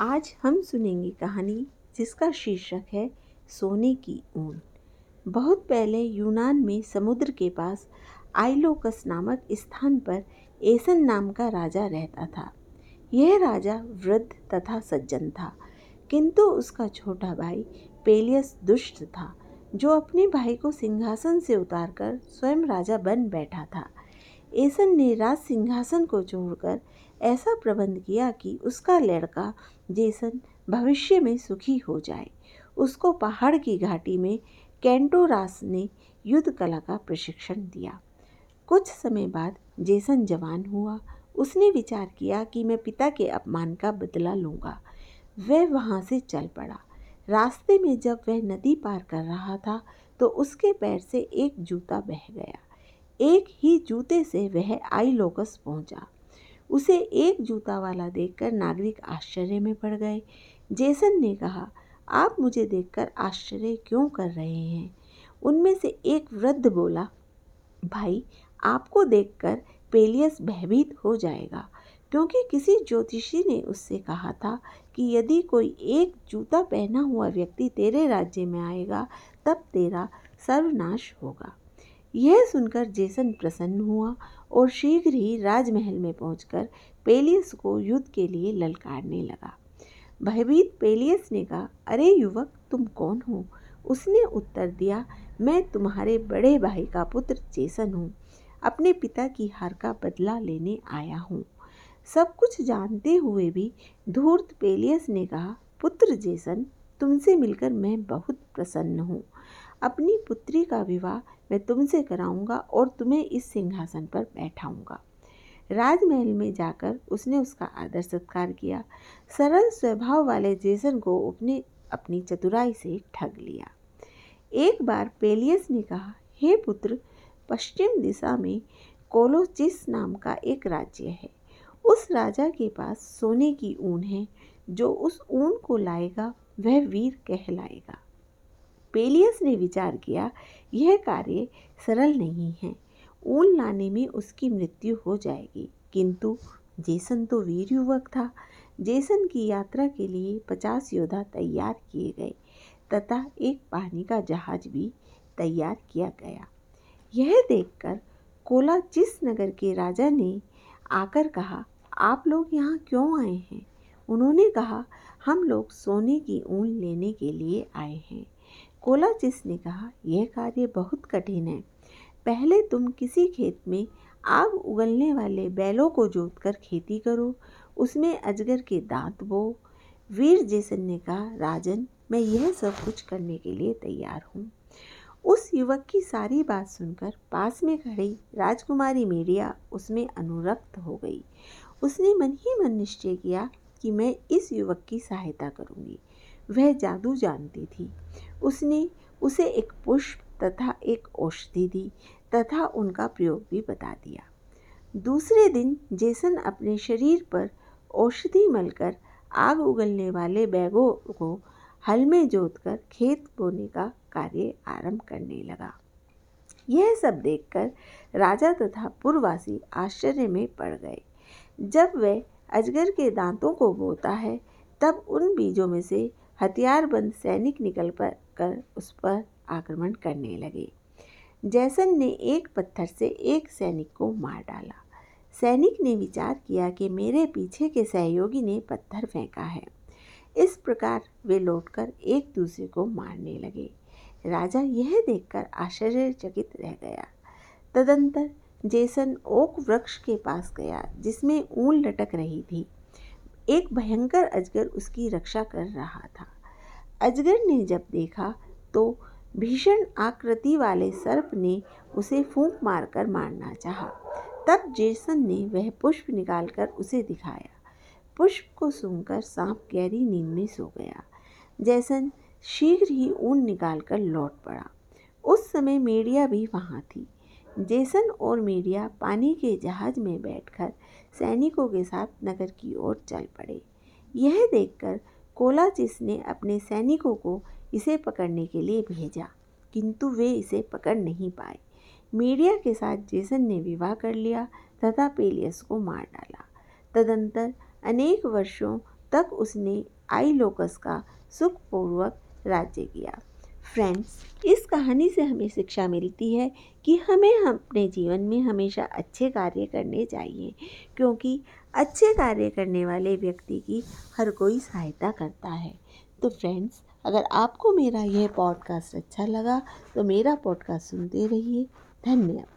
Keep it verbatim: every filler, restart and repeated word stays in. आज हम सुनेंगे कहानी जिसका शीर्षक है सोने की ऊन। बहुत पहले यूनान में समुद्र के पास आईलोकस नामक स्थान पर ऐसन नाम का राजा रहता था। यह राजा वृद्ध तथा सज्जन था, किंतु उसका छोटा भाई पेलियस दुष्ट था, जो अपने भाई को सिंहासन से उतारकर स्वयं राजा बन बैठा था। ऐसन ने राज सिंहासन को छोड़कर ऐसा प्रबंध किया कि उसका लड़का जेसन भविष्य में सुखी हो जाए। उसको पहाड़ की घाटी में कैंटोरास ने युद्ध कला का प्रशिक्षण दिया। कुछ समय बाद जेसन जवान हुआ। उसने विचार किया कि मैं पिता के अपमान का बदला लूँगा। वह वहाँ से चल पड़ा। रास्ते में जब वह नदी पार कर रहा था तो उसके पैर से एक जूता बह गया। एक ही जूते से वह आईलोकस पहुँचा। उसे एक जूता वाला देखकर नागरिक आश्चर्य में पड़ गए। जेसन ने कहा, आप मुझे देखकर आश्चर्य क्यों कर रहे हैं? उनमें से एक वृद्ध बोला, भाई, आपको देखकर पेलियस भयभीत हो जाएगा, क्योंकि किसी ज्योतिषी ने उससे कहा था कि यदि कोई एक जूता पहना हुआ व्यक्ति तेरे राज्य में आएगा तब तेरा सर्वनाश होगा। यह सुनकर जेसन प्रसन्न हुआ और शीघ्र ही राजमहल में पहुंचकर पेलियस को युद्ध के लिए ललकारने लगा। भयभीत पेलियस ने कहा, अरे युवक, तुम कौन हो? उसने उत्तर दिया, मैं तुम्हारे बड़े भाई का पुत्र जेसन हूँ। अपने पिता की हार का बदला लेने आया हूँ। सब कुछ जानते हुए भी धूर्त पेलियस ने कहा, पुत्र जेसन, तुमसे मिलकर मैं बहुत प्रसन्न हूँ। अपनी पुत्री का विवाह मैं तुमसे कराऊंगा और तुम्हें इस सिंहासन पर बैठाऊंगा। राजमहल में जाकर उसने उसका आदर सत्कार किया। सरल स्वभाव वाले जेसन को उसने अपनी चतुराई से ठग लिया। एक बार पेलियस ने कहा, हे पुत्र, पश्चिम दिशा में कोल्चिस नाम का एक राज्य है। उस राजा के पास सोने की ऊन है। जो उस ऊन को लाएगा वह वीर कहलाएगा। पेलियस ने विचार किया, यह कार्य सरल नहीं है। ऊन लाने में उसकी मृत्यु हो जाएगी, किंतु जेसन तो वीर युवक था। जेसन की यात्रा के लिए पचास योद्धा तैयार किए गए तथा एक पानी का जहाज भी तैयार किया गया। यह देखकर कोल्चिस नगर के राजा ने आकर कहा, आप लोग यहाँ क्यों आए हैं? उन्होंने कहा, हम लोग सोने की ऊन लेने के लिए आए हैं। कोल्चिस ने कहा, यह कार्य बहुत कठिन है। पहले तुम किसी खेत में आग उगलने वाले बैलों को जोतकर खेती करो, उसमें अजगर के दांत बो। वीर जेसन ने कहा, राजन, मैं यह सब कुछ करने के लिए तैयार हूँ। उस युवक की सारी बात सुनकर पास में खड़ी राजकुमारी मीडिया उसमें अनुरक्त हो गई। उसने मन ही मन निश्चय किया कि मैं इस युवक की सहायता करूँगी। वह जादू जानती थी। उसने उसे एक पुष्प तथा एक औषधि दी तथा उनका प्रयोग भी बता दिया। दूसरे दिन जेसन अपने शरीर पर औषधि मलकर आग उगलने वाले बैलों को हल में जोतकर खेत बोने का कार्य आरंभ करने लगा। यह सब देखकर राजा तथा पुरवासी आश्चर्य में पड़ गए। जब वह अजगर के दांतों को बोता है तब उन बीजों में से हथियारबंद सैनिक निकल पर कर उस पर आक्रमण करने लगे। जेसन ने एक पत्थर से एक सैनिक को मार डाला। सैनिक ने विचार किया कि मेरे पीछे के सहयोगी ने पत्थर फेंका है। इस प्रकार वे लौटकर एक दूसरे को मारने लगे। राजा यह देखकर आश्चर्यचकित रह गया। तदंतर जेसन ओक वृक्ष के पास गया जिसमें ऊन लटक रही थी। एक भयंकर अजगर उसकी रक्षा कर रहा था। अजगर ने जब देखा तो भीषण आकृति वाले सर्प ने उसे फूंक मारकर मारना चाहा। तब जेसन ने वह पुष्प निकालकर उसे दिखाया। पुष्प को सूंघकर सांप गहरी नींद में सो गया। जेसन शीघ्र ही ऊन निकालकर लौट पड़ा। उस समय मीडिया भी वहाँ थी। जेसन और मीडिया पानी के जहाज में बैठकर सैनिकों के साथ नगर की ओर चल पड़े। यह देखकर कोल्चिस ने अपने सैनिकों को इसे पकड़ने के लिए भेजा, किंतु वे इसे पकड़ नहीं पाए। मीडिया के साथ जेसन ने विवाह कर लिया तथा पेलियस को मार डाला। तदंतर अनेक वर्षों तक उसने आईलोकस का सुखपूर्वक राज्य किया। फ्रेंड्स, इस कहानी से हमें शिक्षा मिलती है कि हमें अपने जीवन में हमेशा अच्छे कार्य करने चाहिए, क्योंकि अच्छे कार्य करने वाले व्यक्ति की हर कोई सहायता करता है। तो फ्रेंड्स, अगर आपको मेरा यह पॉडकास्ट अच्छा लगा तो मेरा पॉडकास्ट सुनते रहिए। धन्यवाद।